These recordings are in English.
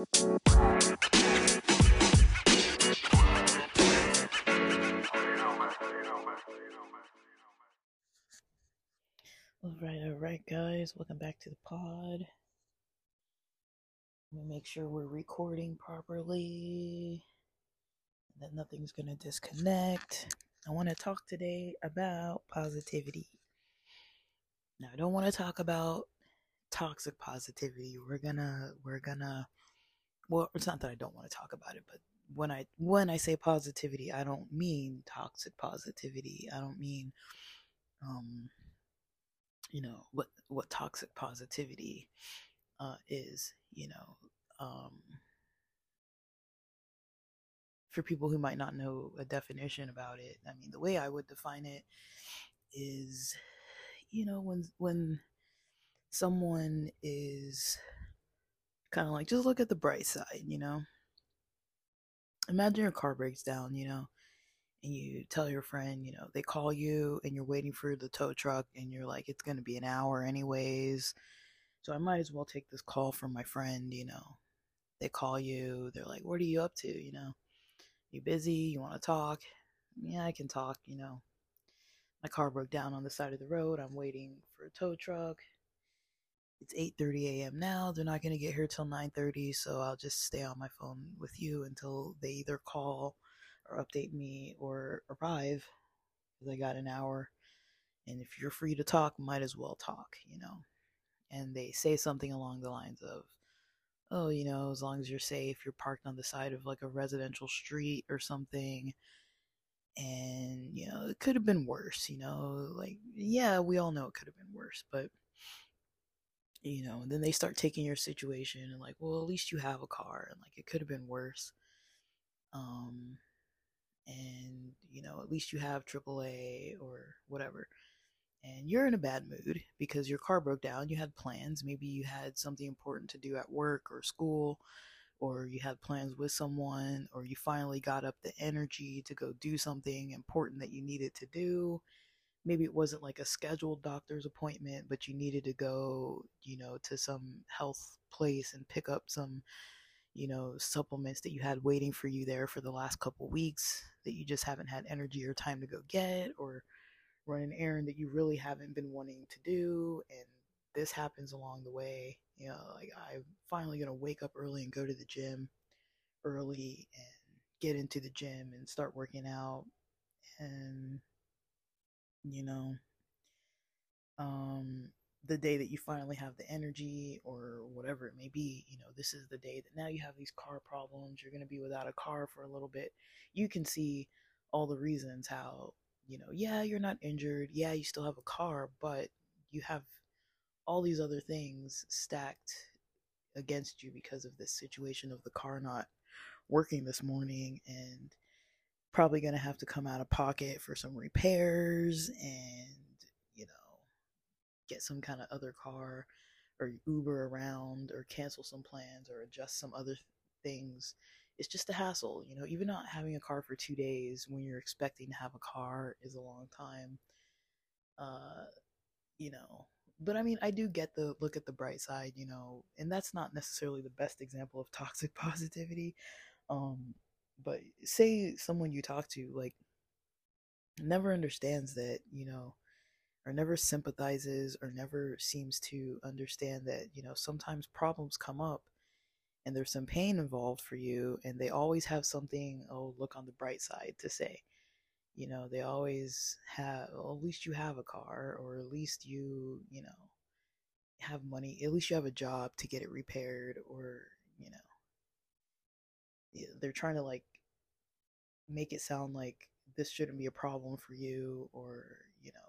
All right, guys, welcome back to the pod. Let me make sure we're recording properly and that nothing's gonna disconnect. I want to talk today about positivity. Now, I don't want to talk about toxic positivity. Well, it's not that I don't want to talk about it, but when I say positivity, I don't mean toxic positivity. I don't mean, what toxic positivity is. For people who might not know a definition about it, I mean, the way I would define it is, when someone is kind of like, just look at the bright side. Imagine your car breaks down, and you tell your friend, they call you and you're waiting for the tow truck and you're like, it's going to be an hour anyways, so I might as well take this call from my friend. They call you, they're like, what are you up to? You busy? You want to talk? Yeah, I can talk. My car broke down on the side of the road. I'm waiting for a tow truck. It's 8:30 a.m. now. They're not going to get here till 9:30, so I'll just stay on my phone with you until they either call or update me or arrive, because I got an hour. And if you're free to talk, might as well talk, And they say something along the lines of, oh, as long as you're safe, you're parked on the side of like a residential street or something. And, it could have been worse, like, yeah, we all know it could have been worse, but... and then they start taking your situation and like, well, at least you have a car, and like, it could have been worse. And at least you have AAA or whatever. And you're in a bad mood because your car broke down. You had plans. Maybe you had something important to do at work or school, or you had plans with someone, or you finally got up the energy to go do something important that you needed to do. Maybe it wasn't like a scheduled doctor's appointment, but you needed to go, to some health place and pick up some, supplements that you had waiting for you there for the last couple weeks that you just haven't had energy or time to go get, or run an errand that you really haven't been wanting to do. And this happens along the way. Like, I'm finally going to wake up early and go to the gym early and get into the gym and start working out. And the day that you finally have the energy or whatever it may be, this is the day that now you have these car problems. You're going to be without a car for a little bit. You can see all the reasons how, yeah, you're not injured. Yeah, you still have a car, but you have all these other things stacked against you because of this situation of the car not working this morning, and probably going to have to come out of pocket for some repairs and, get some kind of other car or Uber around or cancel some plans or adjust some other things. It's just a hassle, even not having a car for 2 days when you're expecting to have a car is a long time, But I mean, I do get the look at the bright side, and that's not necessarily the best example of toxic positivity. But say someone you talk to, like, never understands that, or never sympathizes or never seems to understand that, sometimes problems come up and there's some pain involved for you, and they always have something, oh, look on the bright side to say. They always have, well, at least you have a car, or at least you, have money, at least you have a job to get it repaired, or, they're trying to like make it sound like this shouldn't be a problem for you, or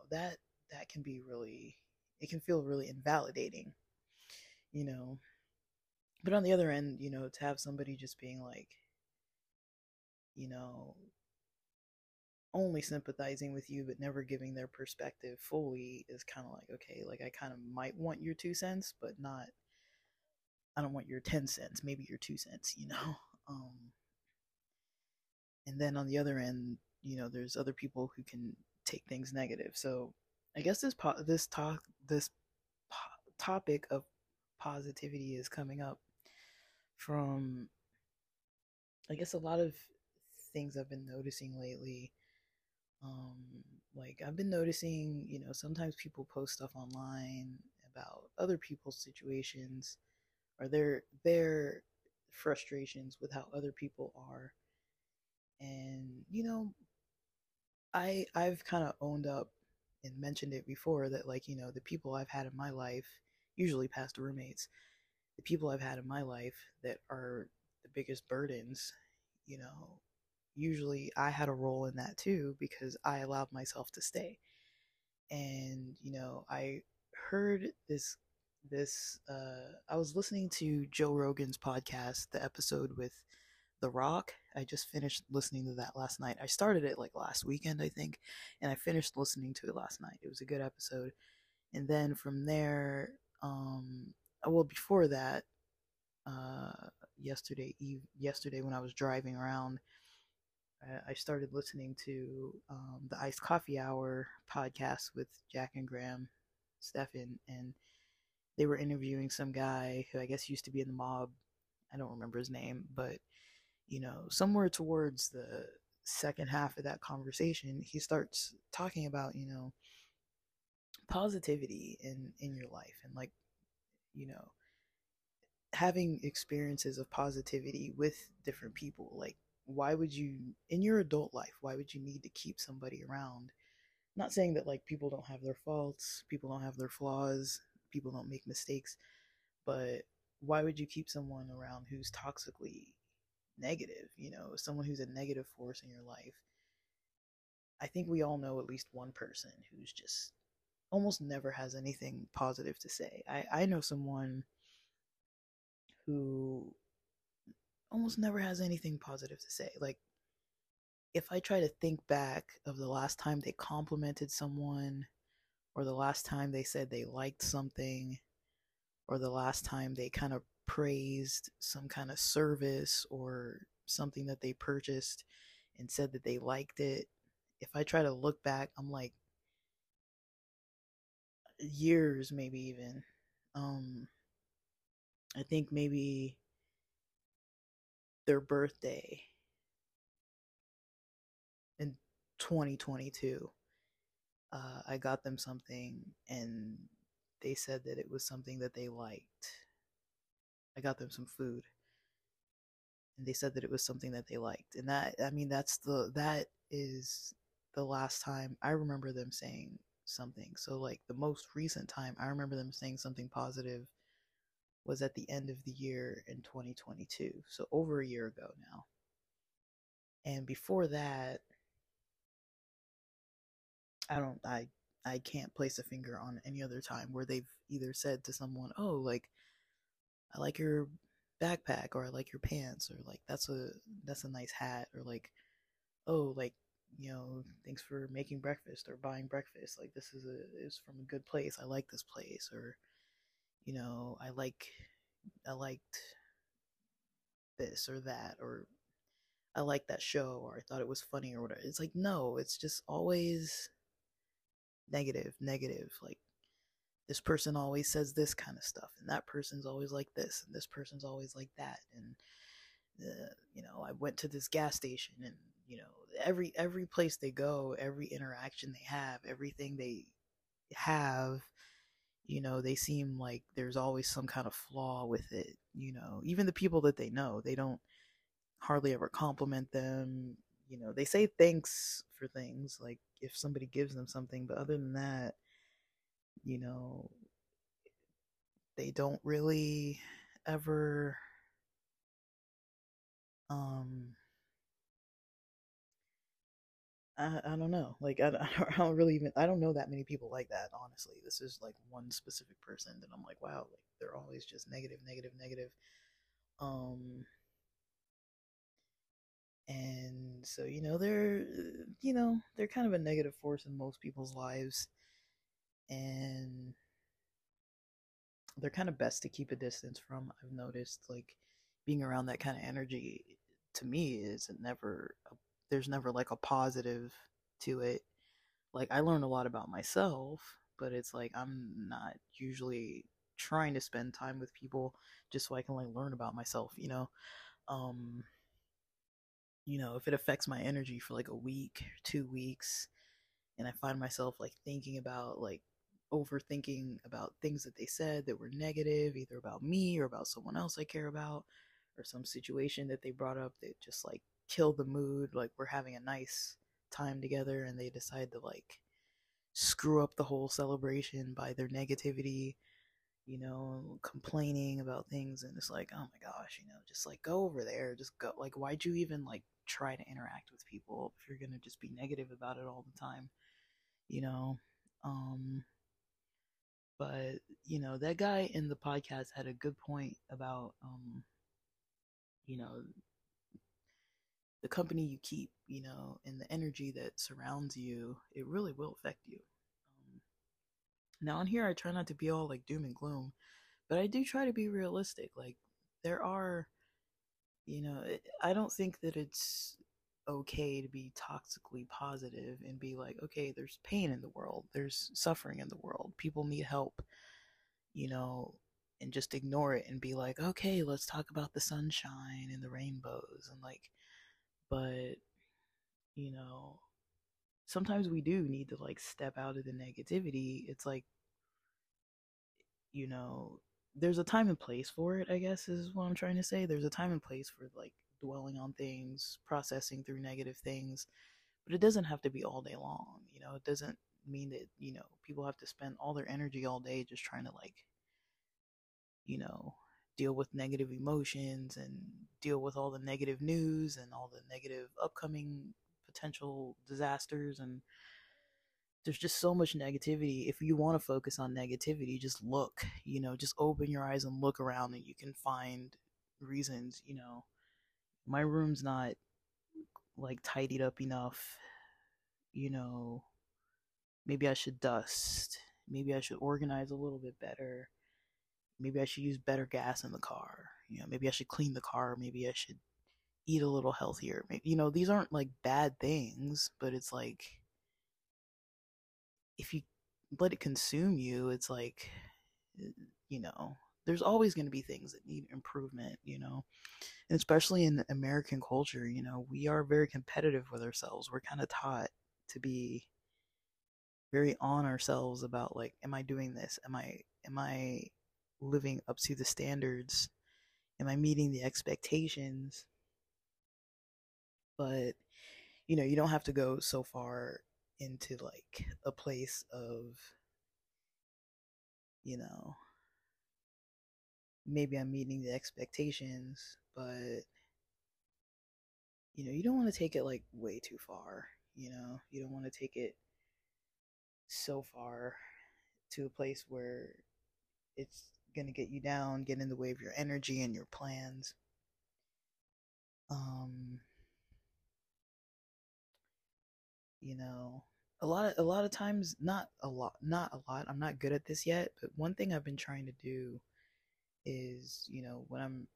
that can be really, it can feel really invalidating, but on the other end, to have somebody just being like, only sympathizing with you but never giving their perspective fully is kind of like, okay, like, I kind of might want your 2 cents, but not, I don't want your 10 cents, maybe your 2 cents, and then on the other end, there's other people who can take things negative. So I guess this topic of positivity is coming up from, I guess, a lot of things I've been noticing lately. Like, I've been noticing, you know, sometimes people post stuff online about other people's situations or their frustrations with how other people are. And, you know, I've kind of owned up and mentioned it before that, like, you know, the people I've had in my life, usually past roommates, the people I've had in my life that are the biggest burdens, you know, usually I had a role in that too, because I allowed myself to stay. And, you know, I heard I was listening to Joe Rogan's podcast, the episode with The Rock. I just finished listening to that last night. I started it like last weekend, I think, and I finished listening to it last night. It was a good episode. And then from there, well, before that, yesterday when I was driving around, I started listening to the Iced Coffee Hour podcast with Jack and Graham Stephan, and they were interviewing some guy who I guess used to be in the mob. I don't remember his name, but, you know, somewhere towards the second half of that conversation, he starts talking about, you know, positivity in your life, and, like, you know, having experiences of positivity with different people. Like, why would you, in your adult life, why would you need to keep somebody around? I'm not saying that, like, people don't have their faults, people don't have their flaws, people don't make mistakes, but why would you keep someone around who's toxically negative, you know, someone who's a negative force in your life? I think we all know at least one person who's just almost never has anything positive to say. I know someone who almost never has anything positive to say. Like, if I try to think back of the last time they complimented someone, or the last time they said they liked something, or the last time they kind of praised some kind of service or something that they purchased and said that they liked it, if I try to look back, I'm like, years, maybe even. I think maybe their birthday in 2022, I got them something and they said that it was something that they liked. I got them some food and they said that it was something that they liked. And that, I mean, that is the last time I remember them saying something. So, like, the most recent time I remember them saying something positive was at the end of the year in 2022. So over a year ago now. And before that, I can't place a finger on any other time where they've either said to someone, oh, like, I like your backpack, or I like your pants, or, like, that's a nice hat, or, like, oh, like, you know, thanks for making breakfast or buying breakfast. Like, this is from a good place. I like this place. Or, you know, I liked this or that, or I liked that show, or I thought it was funny, or whatever. It's like, no, it's just always negative. Like, this person always says this kind of stuff, and that person's always like this, and this person's always like that, and you know, I went to this gas station, and, you know, every place they go, every interaction they have, everything they have, you know, they seem like there's always some kind of flaw with it. You know, even the people that they know, they don't hardly ever compliment them. You know, they say thanks for things, like, if somebody gives them something, but other than that, you know, they don't really ever I don't know, like, I don't know that many people like that, honestly. This is, like, one specific person that I'm like, wow, like, they're always just negative. And so, you know, they're kind of a negative force in most people's lives, and they're kind of best to keep a distance from. I've noticed, like, being around that kind of energy, to me, there's never, like, a positive to it. Like, I learned a lot about myself, but it's like, I'm not usually trying to spend time with people just so I can, like, learn about myself, you know? You know, if it affects my energy for, like, a week, 2 weeks, and I find myself, like, thinking about, like, overthinking about things that they said that were negative, either about me or about someone else I care about, or some situation that they brought up that just, like, killed the mood, like, we're having a nice time together, and they decide to, like, screw up the whole celebration by their negativity, you know, complaining about things, and it's like, oh my gosh, you know, just, like, go over there, just go, like, why'd you even, like, try to interact with people if you're gonna just be negative about it all the time, you know? But, you know, that guy in the podcast had a good point about, you know, the company you keep, you know, and the energy that surrounds you, it really will affect you. Now on here, I try not to be all, like, doom and gloom, but I do try to be realistic. Like, there are, you know, I don't think that it's okay to be toxically positive and be like, okay, there's pain in the world, there's suffering in the world, people need help, you know, and just ignore it and be like, okay, let's talk about the sunshine and the rainbows and, like, but, you know, sometimes we do need to, like, step out of the negativity. It's like, you know, there's a time and place for it, I guess, is what I'm trying to say. There's a time and place for, like, dwelling on things, processing through negative things, but it doesn't have to be all day long, you know? It doesn't mean that, you know, people have to spend all their energy all day just trying to, like, you know, deal with negative emotions and deal with all the negative news and all the negative upcoming potential disasters. And there's just so much negativity. If you want to focus on negativity, just look, you know, just open your eyes and look around, and you can find reasons, you know. My room's not, like, tidied up enough, you know, maybe I should dust, maybe I should organize a little bit better, maybe I should use better gas in the car, you know, maybe I should clean the car, maybe I should eat a little healthier, maybe, you know, these aren't, like, bad things, but it's like, if you let it consume you, it's like, you know, there's always going to be things that need improvement, you know, and especially in American culture, you know, we are very competitive with ourselves. We're kind of taught to be very on ourselves about, like, am I doing this? Am I living up to the standards? Am I meeting the expectations? But, you know, you don't have to go so far into, like, a place of, you know, maybe I'm meeting the expectations, but, you know, you don't want to take it, like, way too far, you know? You don't want to take it so far to a place where it's going to get you down, get in the way of your energy and your plans. You know, a lot of times, not a lot, I'm not good at this yet, but one thing I've been trying to do is, you know, when I'm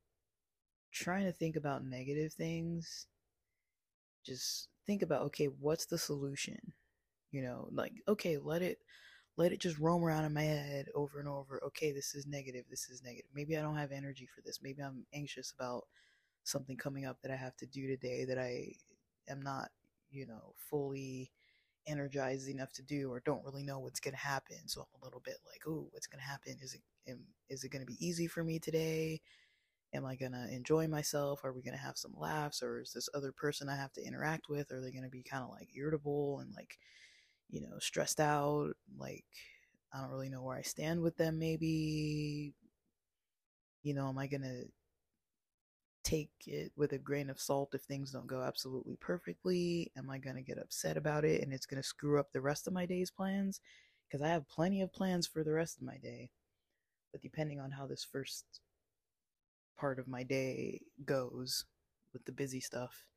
trying to think about negative things, just think about, okay, what's the solution? You know, like, okay, let it just roam around in my head over and over. Okay, this is negative. Maybe I don't have energy for this. Maybe I'm anxious about something coming up that I have to do today that I am not, you know, fully energized enough to do, or don't really know what's going to happen. So I'm a little bit like, oh, what's going to happen? Is it going to be easy for me today? Am I going to enjoy myself? Are we going to have some laughs? Or is this other person I have to interact with, are they going to be kind of, like, irritable and, like, you know, stressed out? Like, I don't really know where I stand with them, maybe. You know, am I going to take it with a grain of salt if things don't go absolutely perfectly? Am I going to get upset about it and it's going to screw up the rest of my day's plans? Because I have plenty of plans for the rest of my day. But depending on how this first part of my day goes with the busy stuff,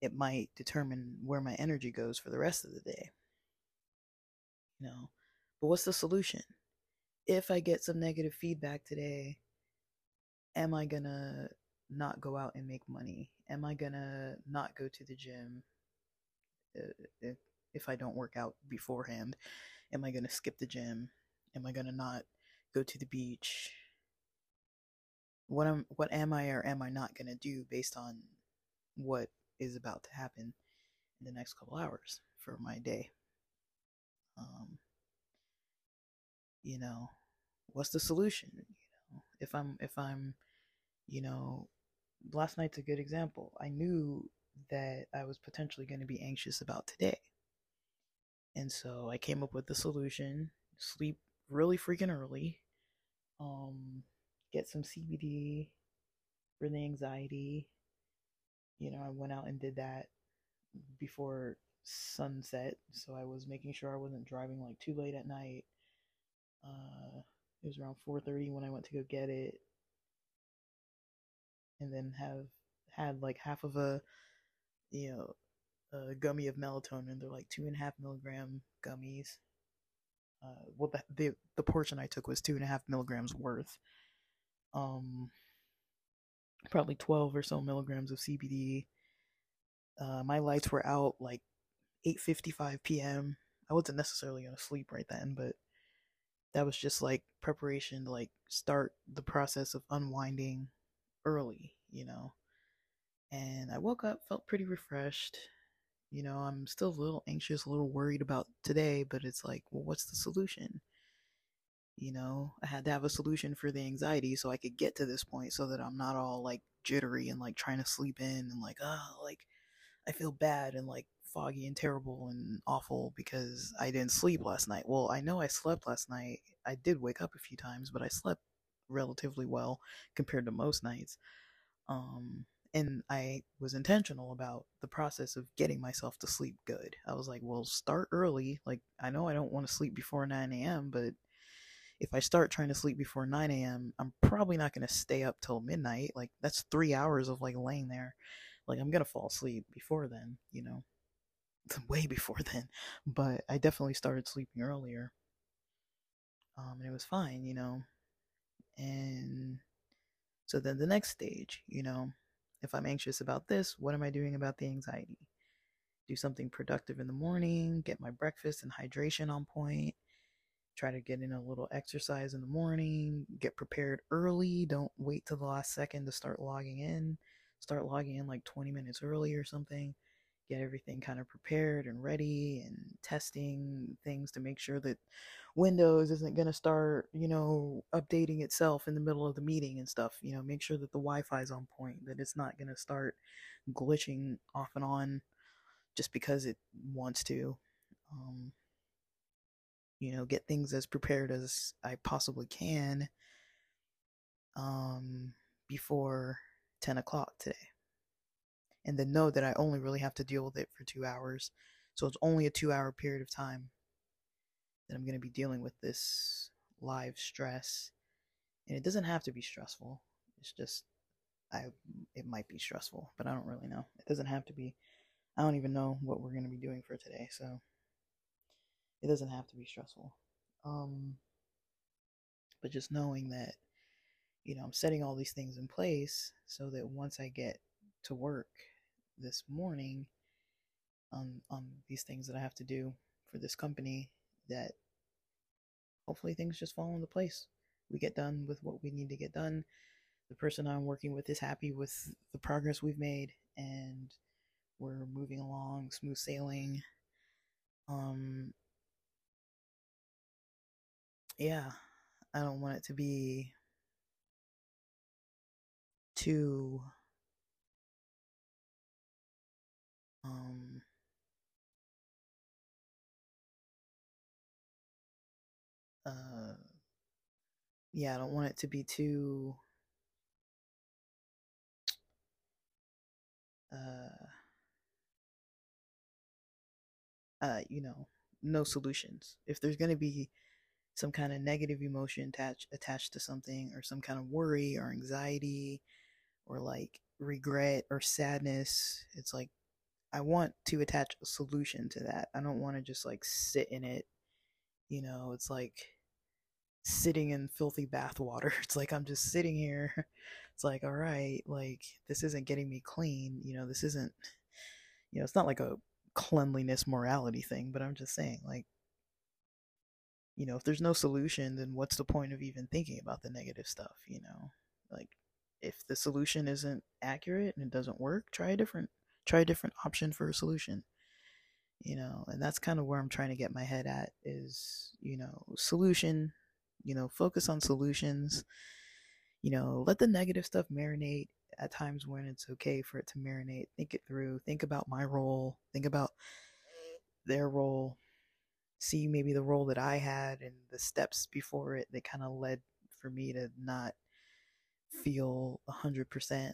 it might determine where my energy goes for the rest of the day. You know, but what's the solution? If I get some negative feedback today, am I gonna not go out and make money? Am I gonna not go to the gym if I don't work out beforehand? Am I gonna skip the gym? Am I gonna not go to the beach. What am I or am I not going to do based on what is about to happen in the next couple hours for my day? You know, what's the solution? You know, if I'm, you know, last night's a good example. I knew that I was potentially going to be anxious about today. And so I came up with the solution: sleep really freaking early, get some CBD for the anxiety. You know, I went out and did that before sunset, so I was making sure I wasn't driving like too late at night. It was around 4:30 when I went to go get it, and then had like half of a, you know, a gummy of melatonin. They're like 2.5 milligram gummies. Well, the portion I took was 2.5 milligrams worth. Probably 12 or so milligrams of CBD. My lights were out like 8:55 p.m. I wasn't necessarily gonna sleep right then, but that was just like preparation to like start the process of unwinding early, you know. And I woke up, felt pretty refreshed. You know, I'm still a little anxious, a little worried about today, but it's like, well, what's the solution? You know, I had to have a solution for the anxiety so I could get to this point so that I'm not all like jittery and like trying to sleep in and like, oh, like I feel bad and like foggy and terrible and awful because I didn't sleep last night. Well, I know I slept last night. I did wake up a few times, but I slept relatively well compared to most nights. And I was intentional about the process of getting myself to sleep good. I was like, well, start early. Like, I know I don't want to sleep before 9 a.m., but if I start trying to sleep before 9 a.m., I'm probably not going to stay up till midnight. Like, that's 3 hours of, like, laying there. Like, I'm going to fall asleep before then, you know, way before then. But I definitely started sleeping earlier. And it was fine, you know. And so then the next stage, you know, if I'm anxious about this, what am I doing about the anxiety? Do something productive in the morning, get my breakfast and hydration on point, try to get in a little exercise in the morning, get prepared early, don't wait till the last second to start logging in like 20 minutes early or something, get everything kind of prepared and ready and testing things to make sure that Windows isn't going to start, you know, updating itself in the middle of the meeting and stuff, you know, make sure that the Wi-Fi is on point, that it's not going to start glitching off and on just because it wants to, you know, get things as prepared as I possibly can, before 10 o'clock today. And then know that I only really have to deal with it for 2 hours. So it's only a 2-hour period of time that I'm going to be dealing with this live stress. And it doesn't have to be stressful. It's just, it might be stressful, but I don't really know. It doesn't have to be. I don't even know what we're going to be doing for today. So it doesn't have to be stressful. But just knowing that, you know, I'm setting all these things in place so that once I get to work this morning on these things that I have to do for this company, that hopefully things just fall into place. We get done with what we need to get done. The person I'm working with is happy with the progress we've made, and we're moving along, smooth sailing. Yeah, I don't want it to be too yeah, I don't want it to be too you know, no solutions. If there's going to be some kind of negative emotion attached to something, or some kind of worry or anxiety or like regret or sadness, it's like I want to attach a solution to that. I don't want to just like sit in it. You know, it's like sitting in filthy bathwater. It's like, I'm just sitting here. It's like, all right, like this isn't getting me clean. You know, this isn't, you know, it's not like a cleanliness morality thing, but I'm just saying, like, you know, if there's no solution, then what's the point of even thinking about the negative stuff, you know? Like, if the solution isn't accurate and it doesn't work, try a different option for a solution, you know? And that's kind of where I'm trying to get my head at is, you know, solution, you know, focus on solutions, you know, let the negative stuff marinate at times when it's okay for it to marinate. Think it through, think about my role, think about their role, see maybe the role that I had and the steps before it that kind of led for me to not feel 100%.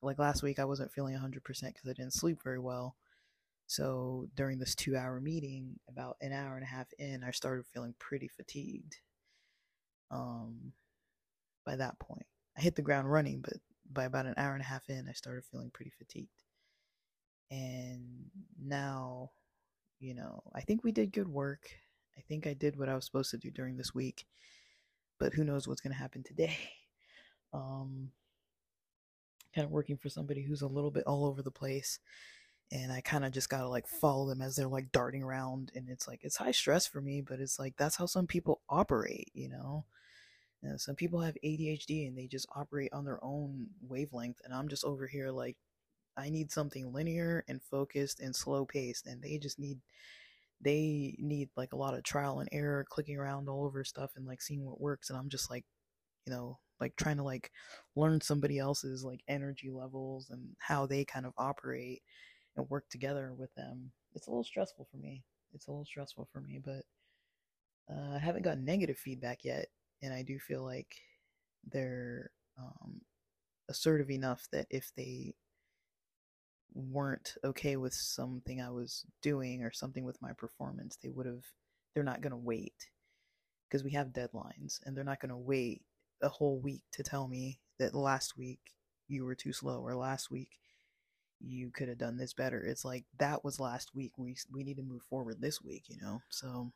Like last week, I wasn't feeling 100% because I didn't sleep very well. So during this 2-hour meeting, about an hour and a half in, I started feeling pretty fatigued. By that point, I hit the ground running, but by about an hour and a half in, I started feeling pretty fatigued. And now, you know, I think we did good work. I think I did what I was supposed to do during this week, but who knows what's going to happen today. Kind of working for somebody who's a little bit all over the place, and I kind of just got to like follow them as they're like darting around, and it's like, it's high stress for me, but it's like, that's how some people operate, you know? And some people have ADHD and they just operate on their own wavelength, and I'm just over here like, I need something linear and focused and slow paced, and they need like a lot of trial and error, clicking around all over stuff and like seeing what works. And I'm just like, you know, like trying to like learn somebody else's like energy levels and how they kind of operate and work together with them. It's a little stressful for me. But I haven't gotten negative feedback yet, and I do feel like they're assertive enough that if they weren't okay with something I was doing or something with my performance, they're not going to wait, because we have deadlines, and they're not going to wait a whole week to tell me that last week you were too slow, or last week you could have done this better. It's like, that was last week. We need to move forward this week, you know? So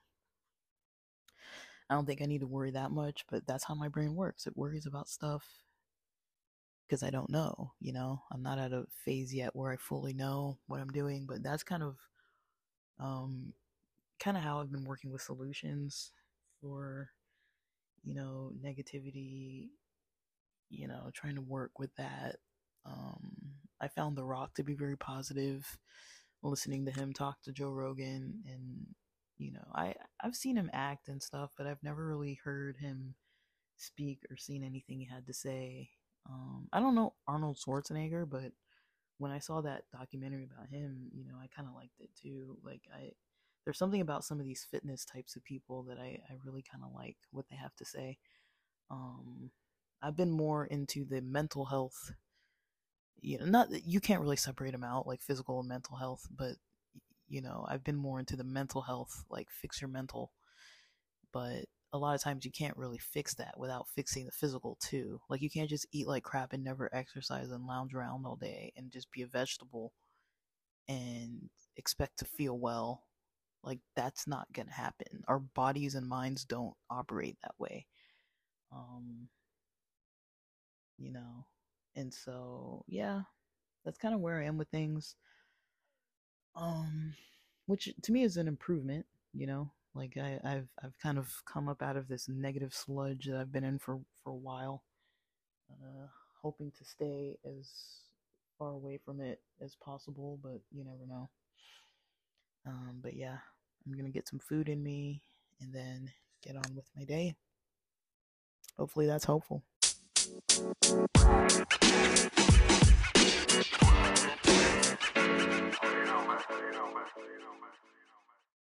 I don't think I need to worry that much, but that's how my brain works. It worries about stuff because I don't know, you know? I'm not at a phase yet where I fully know what I'm doing, but that's kind of how I've been working with solutions for, you know, negativity, you know, trying to work with that. I found The Rock to be very positive, listening to him talk to Joe Rogan, and, you know, I've seen him act and stuff, but I've never really heard him speak or seen anything he had to say. I don't know Arnold Schwarzenegger, but when I saw that documentary about him, you know, I kind of liked it too. Like, there's something about some of these fitness types of people that I really kind of like what they have to say. I've been more into the mental health, you know, not that you can't really separate them out, like physical and mental health, but, you know, I've been more into the mental health, like fix your mental, but a lot of times you can't really fix that without fixing the physical too. Like, you can't just eat like crap and never exercise and lounge around all day and just be a vegetable and expect to feel well. Like, that's not gonna happen. Our bodies and minds don't operate that way. You know, and so, yeah, that's kind of where I am with things. Which to me is an improvement, you know? Like, I've kind of come up out of this negative sludge that I've been in for a while, hoping to stay as far away from it as possible, but you never know. But yeah, I'm going to get some food in me and then get on with my day. Hopefully that's helpful.